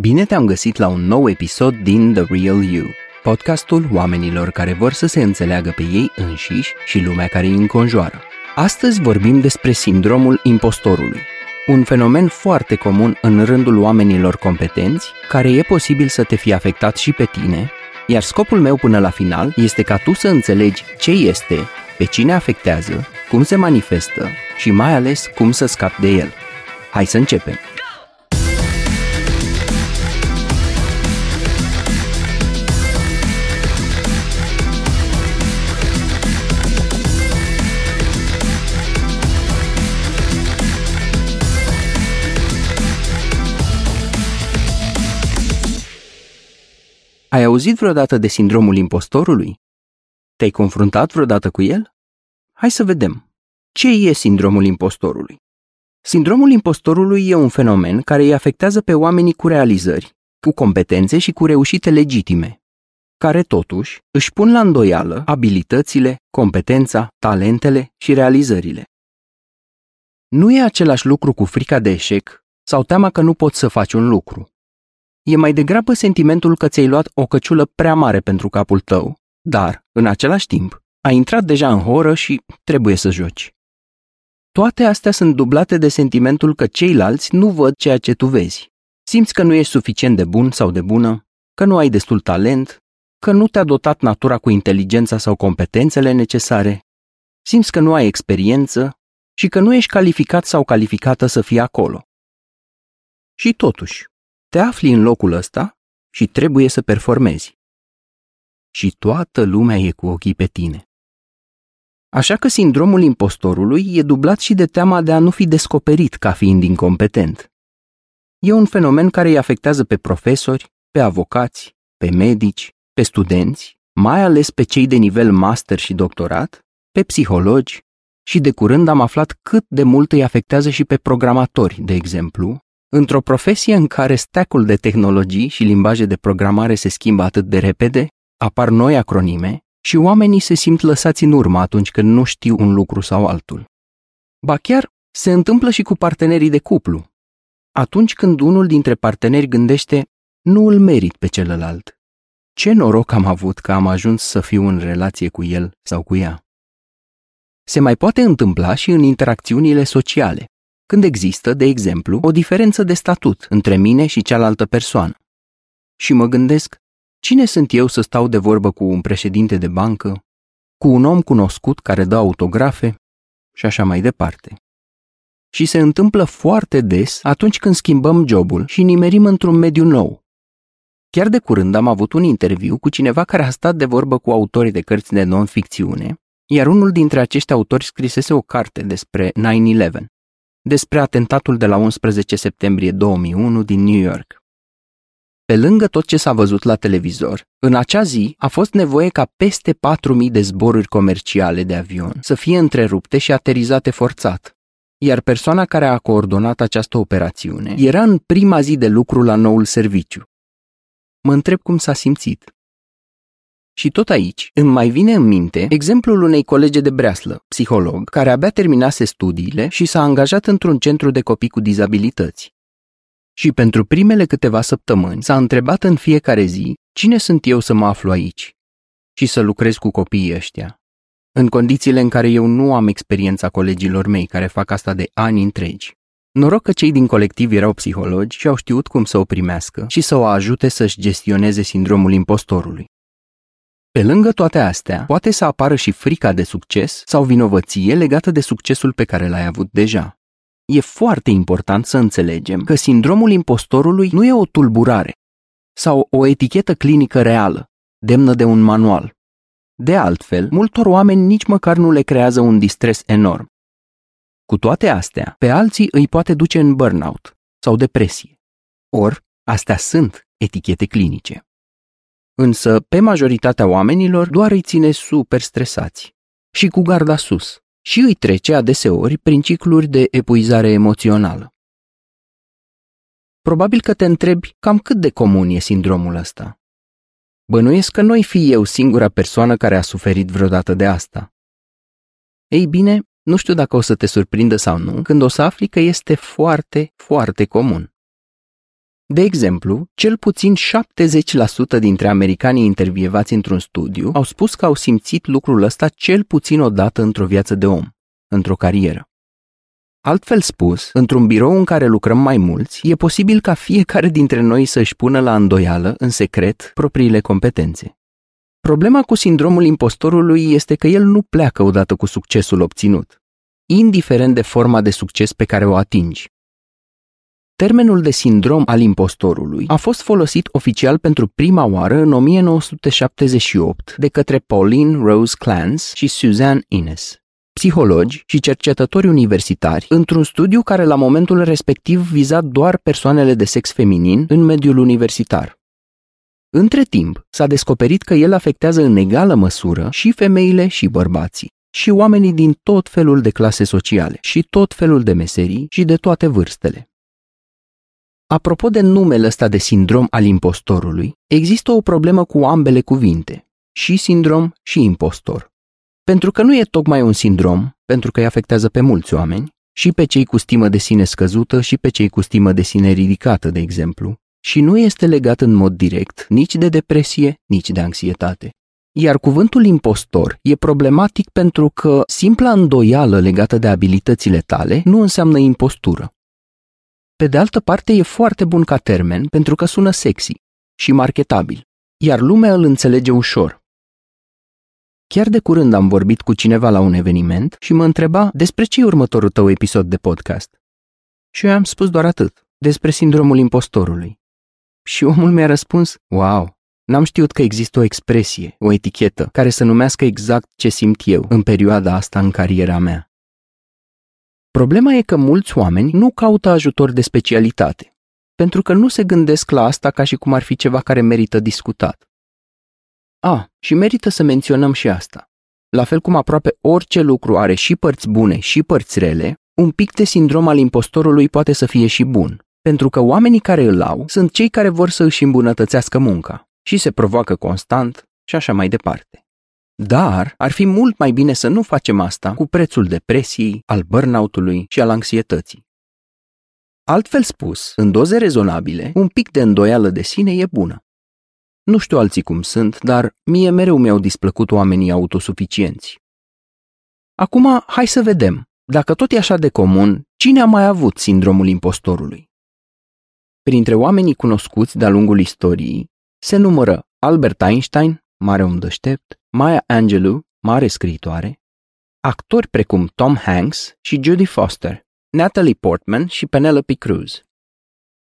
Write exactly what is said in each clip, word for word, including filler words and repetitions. Bine te-am găsit la un nou episod din The Real You, podcastul oamenilor care vor să se înțeleagă pe ei înșiși și lumea care îi înconjoară. Astăzi vorbim despre sindromul impostorului, un fenomen foarte comun în rândul oamenilor competenți, care e posibil să te fie afectat și pe tine, iar scopul meu până la final este ca tu să înțelegi ce este, pe cine afectează, cum se manifestă și mai ales cum să scapi de el. Hai să începem! Ai auzit vreodată de sindromul impostorului? Te-ai confruntat vreodată cu el? Hai să vedem. Ce e sindromul impostorului? Sindromul impostorului e un fenomen care îi afectează pe oamenii cu realizări, cu competențe și cu reușite legitime, care totuși își pun la îndoială abilitățile, competența, talentele și realizările. Nu e același lucru cu frica de eșec sau teama că nu poți să faci un lucru. E mai degrabă sentimentul că ți-ai luat o căciulă prea mare pentru capul tău, dar, în același timp, ai intrat deja în horă și trebuie să joci. Toate astea sunt dublate de sentimentul că ceilalți nu văd ceea ce tu vezi. Simți că nu ești suficient de bun sau de bună, că nu ai destul talent, că nu te-a dotat natura cu inteligența sau competențele necesare, simți că nu ai experiență și că nu ești calificat sau calificată să fii acolo. Și totuși, te afli în locul ăsta și trebuie să performezi. Și toată lumea e cu ochii pe tine. Așa că sindromul impostorului e dublat și de teama de a nu fi descoperit ca fiind incompetent. E un fenomen care îi afectează pe profesori, pe avocați, pe medici, pe studenți, mai ales pe cei de nivel master și doctorat, pe psihologi și de curând am aflat cât de mult îi afectează și pe programatori, de exemplu, într-o profesie în care stack-ul de tehnologii și limbaje de programare se schimbă atât de repede, apar noi acronime și oamenii se simt lăsați în urmă atunci când nu știu un lucru sau altul. Ba chiar se întâmplă și cu partenerii de cuplu. Atunci când unul dintre parteneri gândește, nu îl merit pe celălalt. Ce noroc am avut că am ajuns să fiu în relație cu el sau cu ea. Se mai poate întâmpla și în interacțiunile sociale, când există, de exemplu, o diferență de statut între mine și cealaltă persoană. Și mă gândesc, cine sunt eu să stau de vorbă cu un președinte de bancă, cu un om cunoscut care dă autografe și așa mai departe. Și se întâmplă foarte des atunci când schimbăm jobul și nimerim într-un mediu nou. Chiar de curând am avut un interviu cu cineva care a stat de vorbă cu autorii de cărți de non-ficțiune, iar unul dintre acești autori scrisese o carte despre nine eleven. Despre atentatul de la unsprezece septembrie două mii unu din New York. Pe lângă tot ce s-a văzut la televizor, în acea zi a fost nevoie ca peste patru mii de zboruri comerciale de avion să fie întrerupte și aterizate forțat, iar persoana care a coordonat această operațiune era în prima zi de lucru la noul serviciu. Mă întreb cum s-a simțit. Și tot aici îmi mai vine în minte exemplul unei colege de breaslă, psiholog, care abia terminase studiile și s-a angajat într-un centru de copii cu dizabilități. Și pentru primele câteva săptămâni s-a întrebat în fiecare zi cine sunt eu să mă aflu aici și să lucrez cu copiii ăștia, în condițiile în care eu nu am experiența colegilor mei care fac asta de ani întregi. Noroc că cei din colectiv erau psihologi și au știut cum să o primească și să o ajute să-și gestioneze sindromul impostorului. Pe lângă toate astea, poate să apară și frica de succes sau vinovăție legată de succesul pe care l-ai avut deja. E foarte important să înțelegem că sindromul impostorului nu e o tulburare sau o etichetă clinică reală, demnă de un manual. De altfel, multor oameni nici măcar nu le creează un distres enorm. Cu toate astea, pe alții îi poate duce în burnout sau depresie. Or, astea sunt etichete clinice. Însă, pe majoritatea oamenilor doar îi ține super stresați și cu garda sus și îi trece adeseori prin cicluri de epuizare emoțională. Probabil că te întrebi cam cât de comun e sindromul ăsta. Bănuiesc că nu-i fi eu singura persoană care a suferit vreodată de asta. Ei bine, nu știu dacă o să te surprindă sau nu când o să afli că este foarte, foarte comun. De exemplu, cel puțin șaptezeci la sută dintre americanii intervievați într-un studiu au spus că au simțit lucrul ăsta cel puțin o dată într-o viață de om, într-o carieră. Altfel spus, într-un birou în care lucrăm mai mulți, e posibil ca fiecare dintre noi să-și pună la îndoială, în secret, propriile competențe. Problema cu sindromul impostorului este că el nu pleacă odată cu succesul obținut, indiferent de forma de succes pe care o atingi. Termenul de sindrom al impostorului a fost folosit oficial pentru prima oară în o mie nouă sute șaptezeci și opt de către Pauline Rose Clance și Suzanne Innes, psihologi și cercetători universitari, într-un studiu care la momentul respectiv viza doar persoanele de sex feminin în mediul universitar. Între timp, s-a descoperit că el afectează în egală măsură și femeile și bărbații, și oamenii din tot felul de clase sociale, și tot felul de meserii și de toate vârstele. Apropo de numele ăsta de sindrom al impostorului, există o problemă cu ambele cuvinte, și sindrom și impostor. Pentru că nu e tocmai un sindrom, pentru că îi afectează pe mulți oameni, și pe cei cu stimă de sine scăzută și pe cei cu stimă de sine ridicată, de exemplu, și nu este legat în mod direct nici de depresie, nici de anxietate. Iar cuvântul impostor e problematic pentru că simpla îndoială legată de abilitățile tale nu înseamnă impostură. Pe de altă parte, e foarte bun ca termen pentru că sună sexy și marketabil, iar lumea îl înțelege ușor. Chiar de curând am vorbit cu cineva la un eveniment și mă întreba despre ce e următorul tău episod de podcast. Și eu am spus doar atât, despre sindromul impostorului. Și omul mi-a răspuns, wow, n-am știut că există o expresie, o etichetă, care să numească exact ce simt eu în perioada asta în cariera mea. Problema e că mulți oameni nu caută ajutor de specialitate, pentru că nu se gândesc la asta ca și cum ar fi ceva care merită discutat. A, și merită să menționăm și asta. La fel cum aproape orice lucru are și părți bune și părți rele, un pic de sindrom al impostorului poate să fie și bun, pentru că oamenii care îl au sunt cei care vor să își îmbunătățească munca și se provoacă constant și așa mai departe. Dar ar fi mult mai bine să nu facem asta cu prețul depresiei, al burnout-ului și al anxietății. Altfel spus, în doze rezonabile, un pic de îndoială de sine e bună. Nu știu alții cum sunt, dar mie mereu mi-au displăcut oamenii autosuficienți. Acum, hai să vedem, dacă tot e așa de comun, cine a mai avut sindromul impostorului? Printre oamenii cunoscuți de-a lungul istoriei se numără Albert Einstein, mare om deștept, Maya Angelou, mare scriitoare, actori precum Tom Hanks și Judy Foster, Natalie Portman și Penelope Cruz.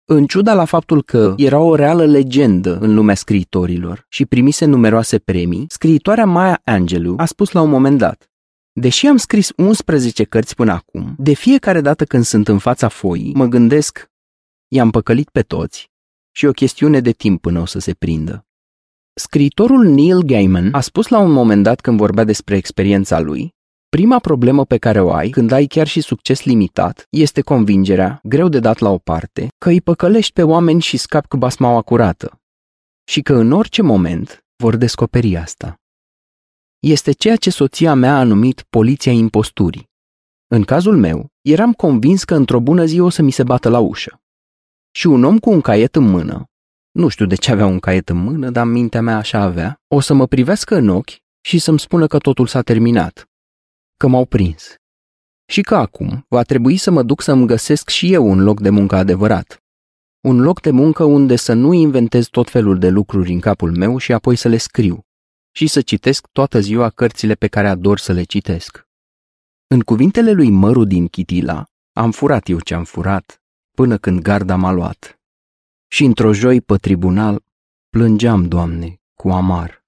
În ciuda la faptul că era o reală legendă în lumea scriitorilor și primise numeroase premii, scriitoarea Maya Angelou a spus la un moment dat: deși am scris unsprezece cărți până acum, de fiecare dată când sunt în fața foii, mă gândesc, i-am păcălit pe toți și e o chestiune de timp până o să se prindă. Scriitorul Neil Gaiman a spus la un moment dat când vorbea despre experiența lui: prima problemă pe care o ai când ai chiar și succes limitat este convingerea, greu de dat la o parte, că îi păcălești pe oameni și scapi cu basmaua curată și că în orice moment vor descoperi asta. Este ceea ce soția mea a numit poliția imposturii. În cazul meu, eram convins că într-o bună zi o să mi se bată la ușă. Și un om cu un caiet în mână, nu știu de ce avea un caiet în mână, dar mintea mea așa avea, o să mă privească în ochi și să-mi spună că totul s-a terminat, că m-au prins. Și că acum va trebui să mă duc să-mi găsesc și eu un loc de muncă adevărat. Un loc de muncă unde să nu inventez tot felul de lucruri în capul meu și apoi să le scriu și să citesc toată ziua cărțile pe care ador să le citesc. În cuvintele lui Măru din Chitila, am furat eu ce-am furat până când garda m-a luat. Și într-o joi pe tribunal plângeam, Doamne, cu amar.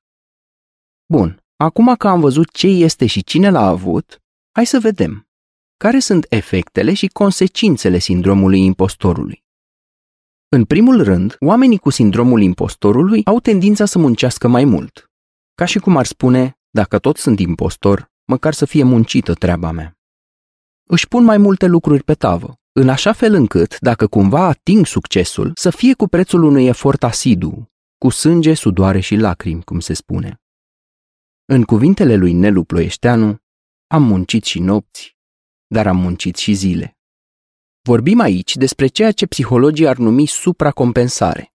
Bun, acum că am văzut ce este și cine l-a avut, hai să vedem. Care sunt efectele și consecințele sindromului impostorului? În primul rând, oamenii cu sindromul impostorului au tendința să muncească mai mult. Ca și cum ar spune, dacă tot sunt impostor, măcar să fie muncită treaba mea. Își pun mai multe lucruri pe tavă, în așa fel încât, dacă cumva ating succesul, să fie cu prețul unui efort asidu, cu sânge, sudoare și lacrimi, cum se spune. În cuvintele lui Nelu Ploieșteanu, am muncit și nopți, dar am muncit și zile. Vorbim aici despre ceea ce psihologii ar numi supracompensare.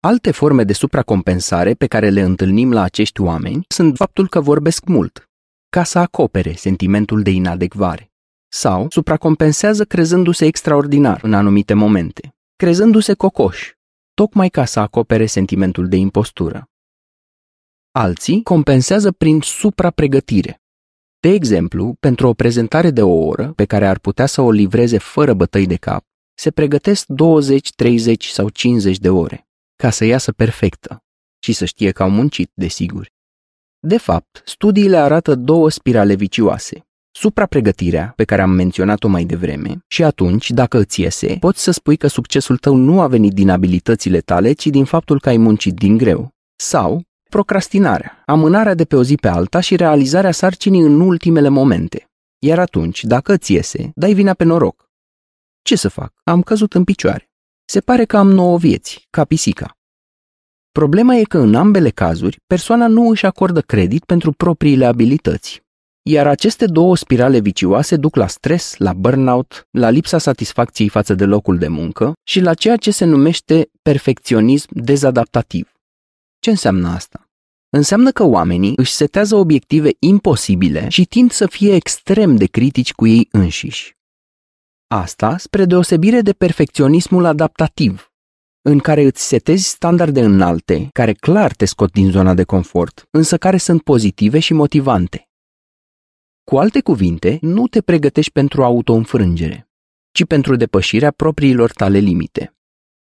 Alte forme de supracompensare pe care le întâlnim la acești oameni sunt faptul că vorbesc mult, ca să acopere sentimentul de inadecvare, sau supracompensează crezându-se extraordinar în anumite momente, crezându-se cocoș, tocmai ca să acopere sentimentul de impostură. Alții compensează prin suprapregătire. De exemplu, pentru o prezentare de o oră pe care ar putea să o livreze fără bătăi de cap, se pregătesc douăzeci, treizeci sau cincizeci de ore, ca să iasă perfectă și să știe că au muncit, desigur. De fapt, studiile arată două spirale vicioase. Suprapregătirea, pe care am menționat-o mai devreme, și atunci, dacă îți iese, poți să spui că succesul tău nu a venit din abilitățile tale, ci din faptul că ai muncit din greu. Sau procrastinarea, amânarea de pe o zi pe alta și realizarea sarcinii în ultimele momente. Iar atunci, dacă îți iese, dai vina pe noroc. Ce să fac? Am căzut în picioare. Se pare că am nouă vieți, ca pisica. Problema e că în ambele cazuri, persoana nu își acordă credit pentru propriile abilități. Iar aceste două spirale vicioase duc la stres, la burnout, la lipsa satisfacției față de locul de muncă și la ceea ce se numește perfecționism dezadaptativ. Ce înseamnă asta? Înseamnă că oamenii își setează obiective imposibile și tind să fie extrem de critici cu ei înșiși. Asta spre deosebire de perfecționismul adaptativ, în care îți setezi standarde înalte, care clar te scot din zona de confort, însă care sunt pozitive și motivante. Cu alte cuvinte, nu te pregătești pentru autoînfrângere, ci pentru depășirea propriilor tale limite.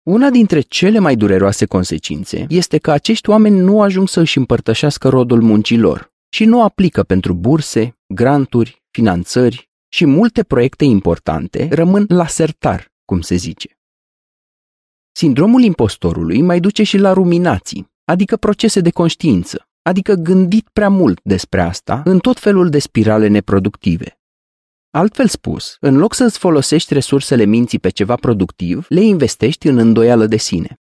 Una dintre cele mai dureroase consecințe este că acești oameni nu ajung să își împărtășească rodul muncilor și nu aplică pentru burse, granturi, finanțări și multe proiecte importante rămân la sertar, cum se zice. Sindromul impostorului mai duce și la ruminații, adică procese de conștiință, adică gândit prea mult despre asta în tot felul de spirale neproductive. Altfel spus, în loc să-ți folosești resursele minții pe ceva productiv, le investești în îndoială de sine.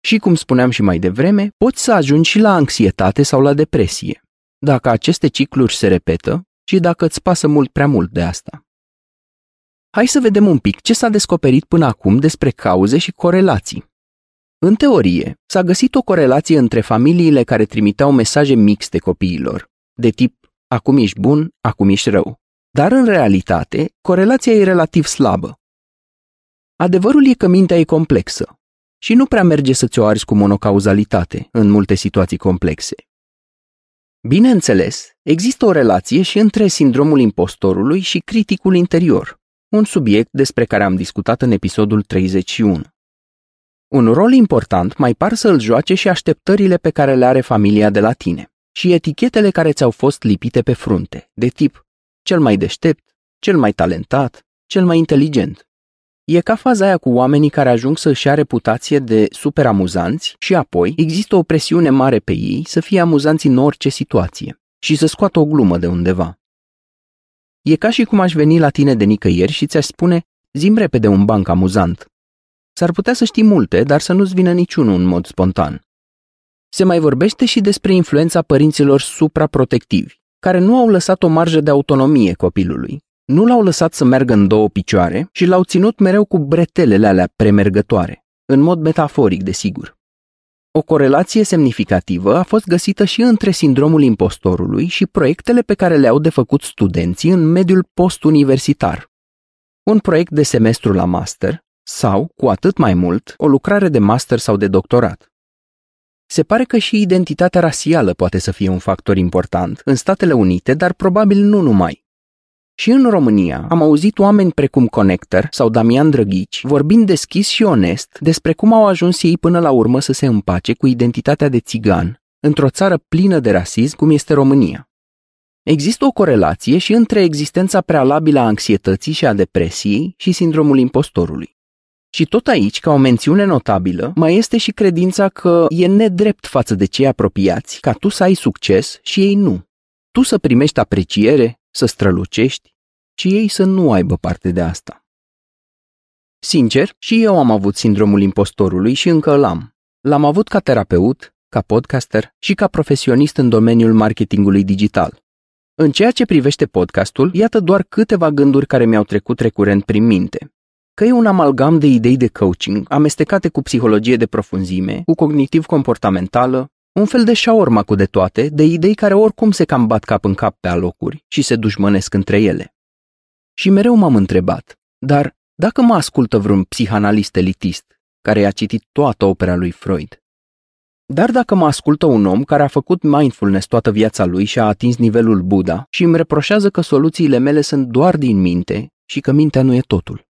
Și cum spuneam și mai devreme, poți să ajungi și la anxietate sau la depresie, dacă aceste cicluri se repetă și dacă îți pasă mult prea mult de asta. Hai să vedem un pic ce s-a descoperit până acum despre cauze și corelații. În teorie, s-a găsit o corelație între familiile care trimiteau mesaje mixte copiilor, de tip acum ești bun, acum ești rău, dar în realitate, corelația e relativ slabă. Adevărul e că mintea e complexă și nu prea merge să ți-o arzi cu monocauzalitate în multe situații complexe. Bineînțeles, există o relație și între sindromul impostorului și criticul interior, un subiect despre care am discutat în episodul treizeci și unu. Un rol important mai par să îl joace și așteptările pe care le are familia de la tine și etichetele care ți-au fost lipite pe frunte, de tip cel mai deștept, cel mai talentat, cel mai inteligent. E ca faza aia cu oamenii care ajung să-și ia reputație de super amuzanți și apoi există o presiune mare pe ei să fie amuzanți în orice situație și să scoată o glumă de undeva. E ca și cum aș veni la tine de nicăieri și ți-aș spune, zi-mi repede un banc amuzant. S-ar putea să știi multe, dar să nu-ți vină niciunul în mod spontan. Se mai vorbește și despre influența părinților supraprotectivi, care nu au lăsat o marjă de autonomie copilului, nu l-au lăsat să meargă în două picioare și l-au ținut mereu cu bretelele alea premergătoare, în mod metaforic, desigur. O corelație semnificativă a fost găsită și între sindromul impostorului și proiectele pe care le-au de făcut studenții în mediul postuniversitar. Un proiect de semestru la master, sau, cu atât mai mult, o lucrare de master sau de doctorat. Se pare că și identitatea rasială poate să fie un factor important în Statele Unite, dar probabil nu numai. Și în România am auzit oameni precum Connector sau Damian Drăghici vorbind deschis și onest despre cum au ajuns ei până la urmă să se împace cu identitatea de țigan într-o țară plină de rasism cum este România. Există o corelație și între existența prealabilă a anxietății și a depresiei și sindromul impostorului. Și tot aici, ca o mențiune notabilă, mai este și credința că e nedrept față de cei apropiați ca tu să ai succes și ei nu. Tu să primești apreciere, să strălucești și ei să nu aibă parte de asta. Sincer, și eu am avut sindromul impostorului și încă îl am. L-am avut ca terapeut, ca podcaster și ca profesionist în domeniul marketingului digital. În ceea ce privește podcastul, iată doar câteva gânduri care mi-au trecut recurent prin minte. că e un amalgam de idei de coaching amestecate cu psihologie de profunzime, cu cognitiv-comportamentală, un fel de șaorma cu de toate, de idei care oricum se cam bat cap în cap pe alocuri și se dușmănesc între ele. Și mereu m-am întrebat, dar dacă mă ascultă vreun psihanalist elitist care i-a citit toată opera lui Freud? Dar dacă mă ascultă un om care a făcut mindfulness toată viața lui și a atins nivelul Buddha și îmi reproșează că soluțiile mele sunt doar din minte și că mintea nu e totul?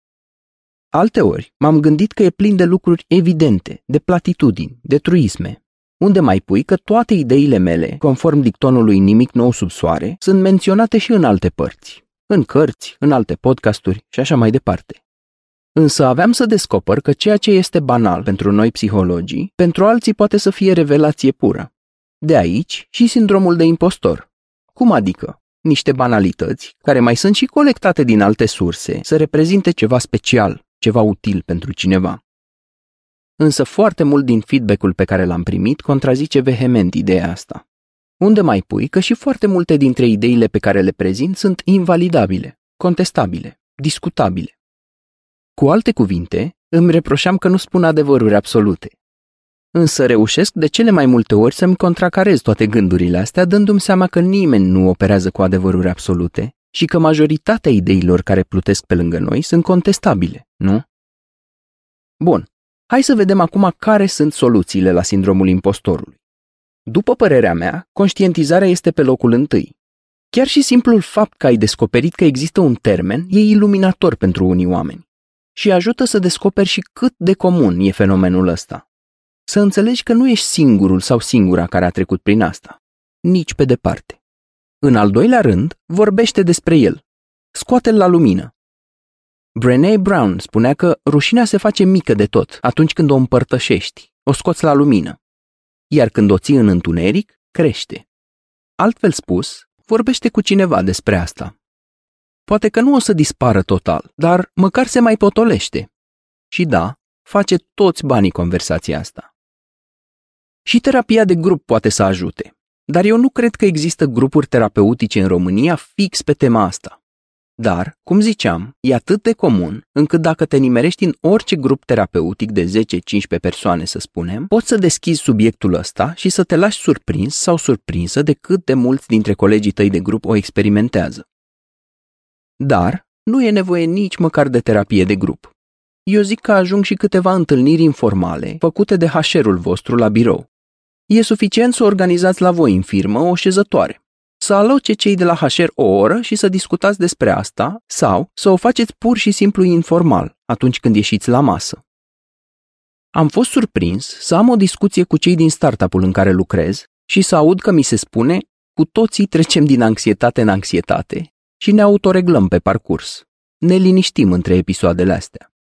Alteori m-am gândit că e plin de lucruri evidente, de platitudini, de truisme, unde mai pui că toate ideile mele, conform dictonului nimic nou sub soare, sunt menționate și în alte părți, în cărți, în alte podcasturi și așa mai departe. Însă aveam să descoper că ceea ce este banal pentru noi psihologii, pentru alții poate să fie revelație pură. De aici și sindromul de impostor. Cum adică? Niște banalități, care mai sunt și colectate din alte surse, să reprezinte ceva special, ceva util pentru cineva. Însă foarte mult din feedback-ul pe care l-am primit contrazice vehement ideea asta. Unde mai pui că și foarte multe dintre ideile pe care le prezint sunt invalidabile, contestabile, discutabile. Cu alte cuvinte, îmi reproșeam că nu spun adevăruri absolute. Însă reușesc de cele mai multe ori să-mi contracarez toate gândurile astea, dându-mi seama că nimeni nu operează cu adevăruri absolute și că majoritatea ideilor care plutesc pe lângă noi sunt contestabile, nu? Bun, hai să vedem acum care sunt soluțiile la sindromul impostorului. După părerea mea, conștientizarea este pe locul întâi. Chiar și simplul fapt că ai descoperit că există un termen e iluminator pentru unii oameni și ajută să descoperi și cât de comun e fenomenul ăsta. Să înțelegi că nu ești singurul sau singura care a trecut prin asta. Nici pe departe. În al doilea rând, vorbește despre el. Scoate-l la lumină. Brené Brown spunea că rușinea se face mică de tot atunci când o împărtășești, o scoți la lumină. Iar când o ții în întuneric, crește. Altfel spus, vorbește cu cineva despre asta. Poate că nu o să dispară total, dar măcar se mai potolește. Și da, face toți banii conversația asta. Și terapia de grup poate să ajute, dar eu nu cred că există grupuri terapeutice în România fix pe tema asta. Dar, cum ziceam, e atât de comun, încât dacă te nimerești în orice grup terapeutic de zece cincisprezece persoane, să spunem, poți să deschizi subiectul ăsta și să te lași surprins sau surprinsă de cât de mulți dintre colegii tăi de grup o experimentează. Dar nu e nevoie nici măcar de terapie de grup. Eu zic că ajung și câteva întâlniri informale făcute de H R-ul vostru la birou. E suficient să organizați la voi în firmă o șezătoare, să aloce cei de la H R o oră și să discutați despre asta sau să o faceți pur și simplu informal atunci când ieșiți la masă. Am fost surprins să am o discuție cu cei din startup-ul în care lucrez și să aud că mi se spune cu toții trecem din anxietate în anxietate și ne autoreglăm pe parcurs. Ne liniștim între episoadele astea.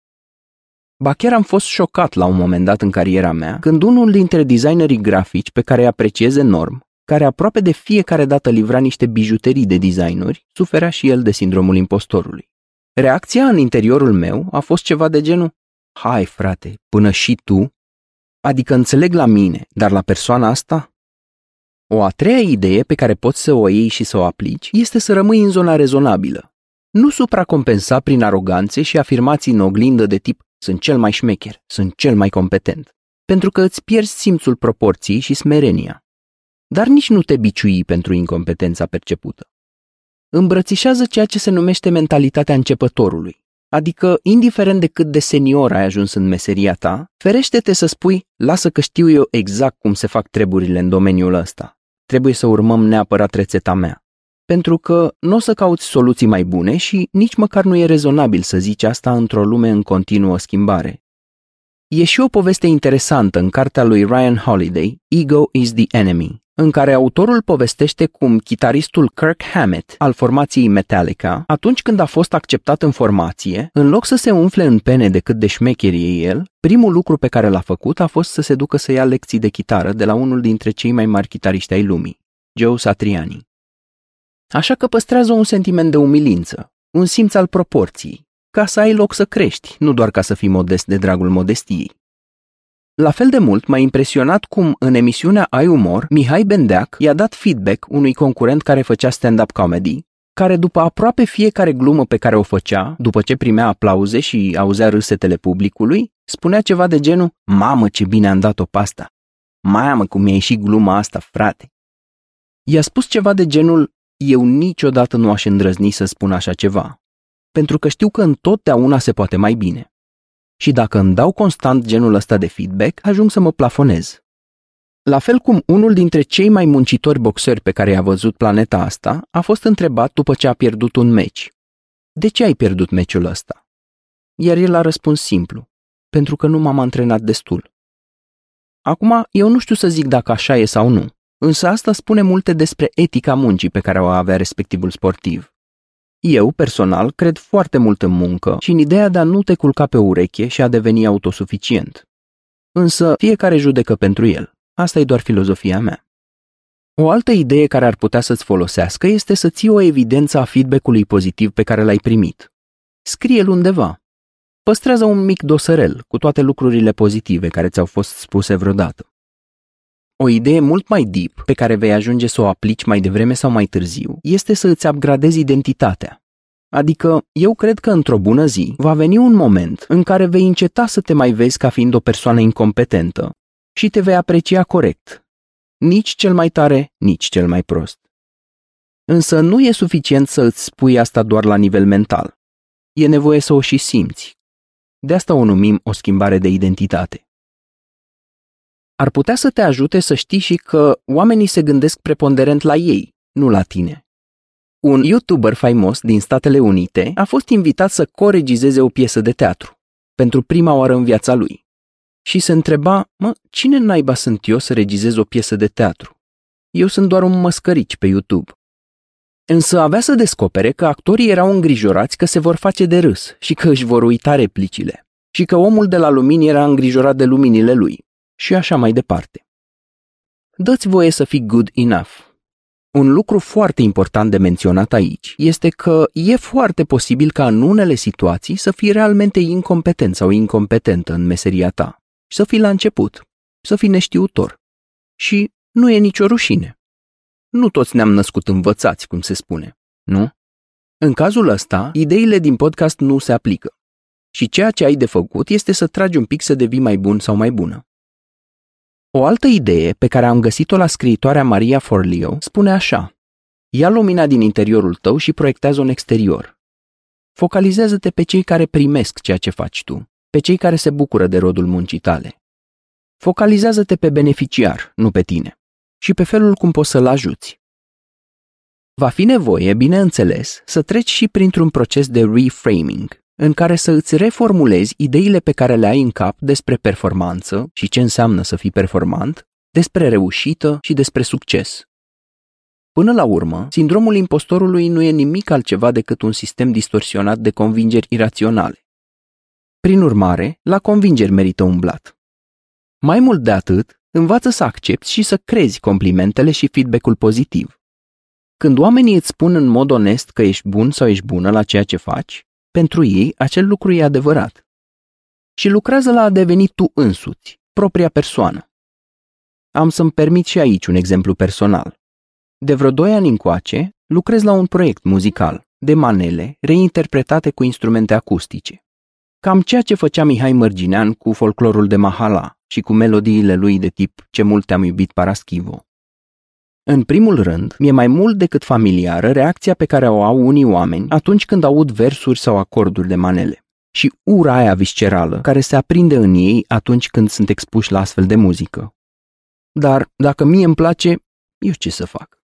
Ba chiar am fost șocat la un moment dat în cariera mea când unul dintre designerii grafici pe care îi apreciez enorm, care aproape de fiecare dată livra niște bijuterii de designuri, suferea și el de sindromul impostorului. Reacția în interiorul meu a fost ceva de genul: hai frate, până și tu? Adică înțeleg la mine, dar la persoana asta? O a treia idee pe care poți să o iei și să o aplici este să rămâi în zona rezonabilă. Nu supracompensa prin aroganțe și afirmații în oglindă de tip sunt cel mai șmecher, sunt cel mai competent, pentru că îți pierzi simțul proporției și smerenia. Dar nici nu te biciui pentru incompetența percepută. Îmbrățișează ceea ce se numește mentalitatea începătorului, adică, indiferent de cât de senior ai ajuns în meseria ta, ferește-te să spui, lasă că știu eu exact cum se fac treburile în domeniul ăsta. Trebuie să urmăm neapărat rețeta mea. Pentru că nu o să cauți soluții mai bune și nici măcar nu e rezonabil să zici asta într-o lume în continuă schimbare. E și o poveste interesantă în cartea lui Ryan Holiday, Ego is the Enemy, în care autorul povestește cum chitaristul Kirk Hammett al formației Metallica, atunci când a fost acceptat în formație, în loc să se umfle în pene de cât de șmecher e el, primul lucru pe care l-a făcut a fost să se ducă să ia lecții de chitară de la unul dintre cei mai mari chitariști ai lumii, Joe Satriani. Așa că păstrează un sentiment de umilință, un simț al proporției, ca să ai loc să crești, nu doar ca să fii modest de dragul modestiei. La fel de mult m-a impresionat cum, în emisiunea Ai Umor, Mihai Bendeac i-a dat feedback unui concurent care făcea stand-up comedy care după aproape fiecare glumă pe care o făcea, după ce primea aplauze și auzea râsetele publicului, spunea ceva de genul: mamă, ce bine am dat-o pe asta! Mamă, cum mi-a ieșit gluma asta, frate! I-a spus ceva de genul: eu niciodată nu aș îndrăzni să spun așa ceva, pentru că știu că întotdeauna se poate mai bine. Și dacă îmi dau constant genul ăsta de feedback, ajung să mă plafonez. La fel cum unul dintre cei mai muncitori boxeri pe care i-a văzut planeta asta a fost întrebat după ce a pierdut un meci: de ce ai pierdut meciul ăsta? Iar el a răspuns simplu: pentru că nu m-am antrenat destul. Acum, eu nu știu să zic dacă așa e sau nu, însă asta spune multe despre etica muncii pe care o avea respectivul sportiv. Eu, personal, cred foarte mult în muncă și în ideea de a nu te culca pe ureche și a deveni autosuficient. Însă, fiecare judecă pentru el. Asta e doar filozofia mea. O altă idee care ar putea să-ți folosească este să ții o evidență a feedback-ului pozitiv pe care l-ai primit. Scrie-l undeva. Păstrează un mic dosărel cu toate lucrurile pozitive care ți-au fost spuse vreodată. O idee mult mai deep, pe care vei ajunge să o aplici mai devreme sau mai târziu, este să îți upgradezi identitatea. Adică, eu cred că într-o bună zi va veni un moment în care vei înceta să te mai vezi ca fiind o persoană incompetentă și te vei aprecia corect. Nici cel mai tare, nici cel mai prost. Însă nu e suficient să îți spui asta doar la nivel mental. E nevoie să o și simți. De asta o numim o schimbare de identitate. Ar putea să te ajute să știi și că oamenii se gândesc preponderent la ei, nu la tine. Un YouTuber faimos din Statele Unite a fost invitat să coregizeze o piesă de teatru, pentru prima oară în viața lui. Și se întreba: mă, cine naiba sunt eu să regizez o piesă de teatru? Eu sunt doar un măscărici pe YouTube. Însă avea să descopere că actorii erau îngrijorați că se vor face de râs și că își vor uita replicile, și că omul de la lumini era îngrijorat de luminile lui. Și așa mai departe. Dă-ți voie să fii good enough. Un lucru foarte important de menționat aici este că e foarte posibil ca în unele situații să fii realmente incompetent sau incompetentă în meseria ta, să fii la început, să fii neștiutor. Și nu e nicio rușine. Nu toți ne-am născut învățați, cum se spune, nu? În cazul ăsta, ideile din podcast nu se aplică. Și ceea ce ai de făcut este să tragi un pic să devii mai bun sau mai bună. O altă idee pe care am găsit-o la scriitoarea Maria Forleo spune așa: ia lumina din interiorul tău și proiectează-o în exterior. Focalizează-te pe cei care primesc ceea ce faci tu, pe cei care se bucură de rodul muncii tale. Focalizează-te pe beneficiar, nu pe tine, și pe felul cum poți să-l ajuți. Va fi nevoie, bineînțeles, să treci și printr-un proces de reframing, în care să îți reformulezi ideile pe care le ai în cap despre performanță și ce înseamnă să fii performant, despre reușită și despre succes. Până la urmă, sindromul impostorului nu e nimic altceva decât un sistem distorsionat de convingeri iraționale. Prin urmare, la convingeri merită umblat. Mai mult de atât, învață să accepți și să crezi complimentele și feedback-ul pozitiv. Când oamenii îți spun în mod onest că ești bun sau ești bună la ceea ce faci, pentru ei, acel lucru e adevărat. Și lucrează la a deveni tu însuți, propria persoană. Am să-mi permit și aici un exemplu personal. De vreo doi ani încoace, lucrez la un proiect muzical, de manele, reinterpretate cu instrumente acustice. Cam ceea ce făcea Mihai Mârginean cu folclorul de Mahala și cu melodiile lui de tip Ce mult te-am iubit, Paraschivo. În primul rând, mi-e mai mult decât familiară reacția pe care o au unii oameni atunci când aud versuri sau acorduri de manele și ura aia viscerală care se aprinde în ei atunci când sunt expuși la astfel de muzică. Dar dacă mie îmi place, eu ce să fac?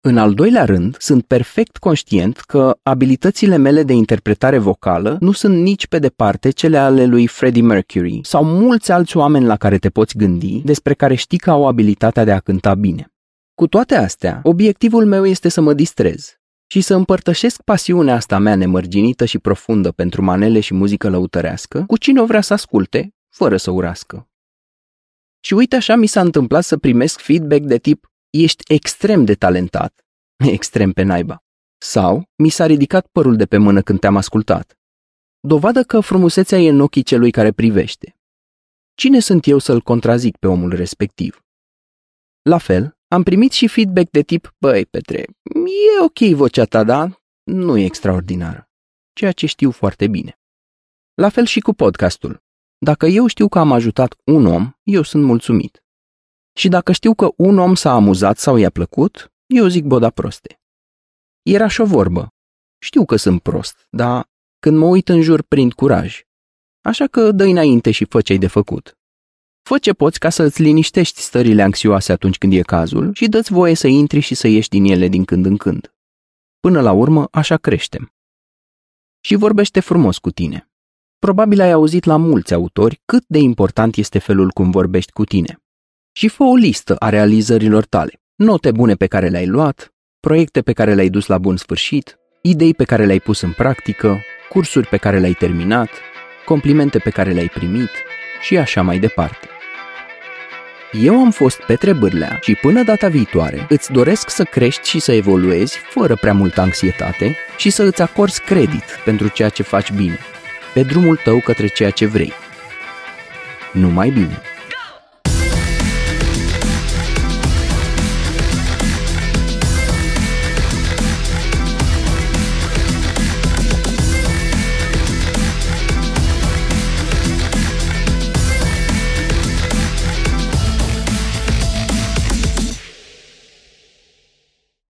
În al doilea rând, sunt perfect conștient că abilitățile mele de interpretare vocală nu sunt nici pe departe cele ale lui Freddie Mercury sau mulți alți oameni la care te poți gândi despre care știi că au abilitatea de a cânta bine. Cu toate astea, obiectivul meu este să mă distrez și să împărtășesc pasiunea asta mea nemărginită și profundă pentru manele și muzică lăutărească cu cine o vrea să asculte, fără să urască. Și uite așa mi s-a întâmplat să primesc feedback de tip: ești extrem de talentat, extrem pe naiba, sau mi s-a ridicat părul de pe mână când te-am ascultat. Dovadă că frumusețea e în ochii celui care privește. Cine sunt eu să-l contrazic pe omul respectiv? La fel, Am primit și feedback de tip, băi, Petre, e ok vocea ta, dar nu e extraordinară, ceea ce știu foarte bine. La fel și cu podcastul. Dacă eu știu că am ajutat un om, eu sunt mulțumit. Și dacă știu că un om s-a amuzat sau i-a plăcut, eu zic boda proste. Era și o vorbă. Știu că sunt prost, dar când mă uit în jur prind curaj. Așa că dă înainte și fă ce-ai de făcut. Fă ce poți ca să-ți liniștești stările anxioase atunci când e cazul și dă-ți voie să intri și să ieși din ele din când în când. Până la urmă, așa creștem. Și vorbește frumos cu tine. Probabil ai auzit la mulți autori cât de important este felul cum vorbești cu tine. Și fă o listă a realizărilor tale, note bune pe care le-ai luat, proiecte pe care le-ai dus la bun sfârșit, idei pe care le-ai pus în practică, cursuri pe care le-ai terminat, complimente pe care le-ai primit și așa mai departe. Eu am fost Petre Bârlea și până data viitoare îți doresc să crești și să evoluezi fără prea multă anxietate și să îți acorzi credit pentru ceea ce faci bine, pe drumul tău către ceea ce vrei. Numai bine!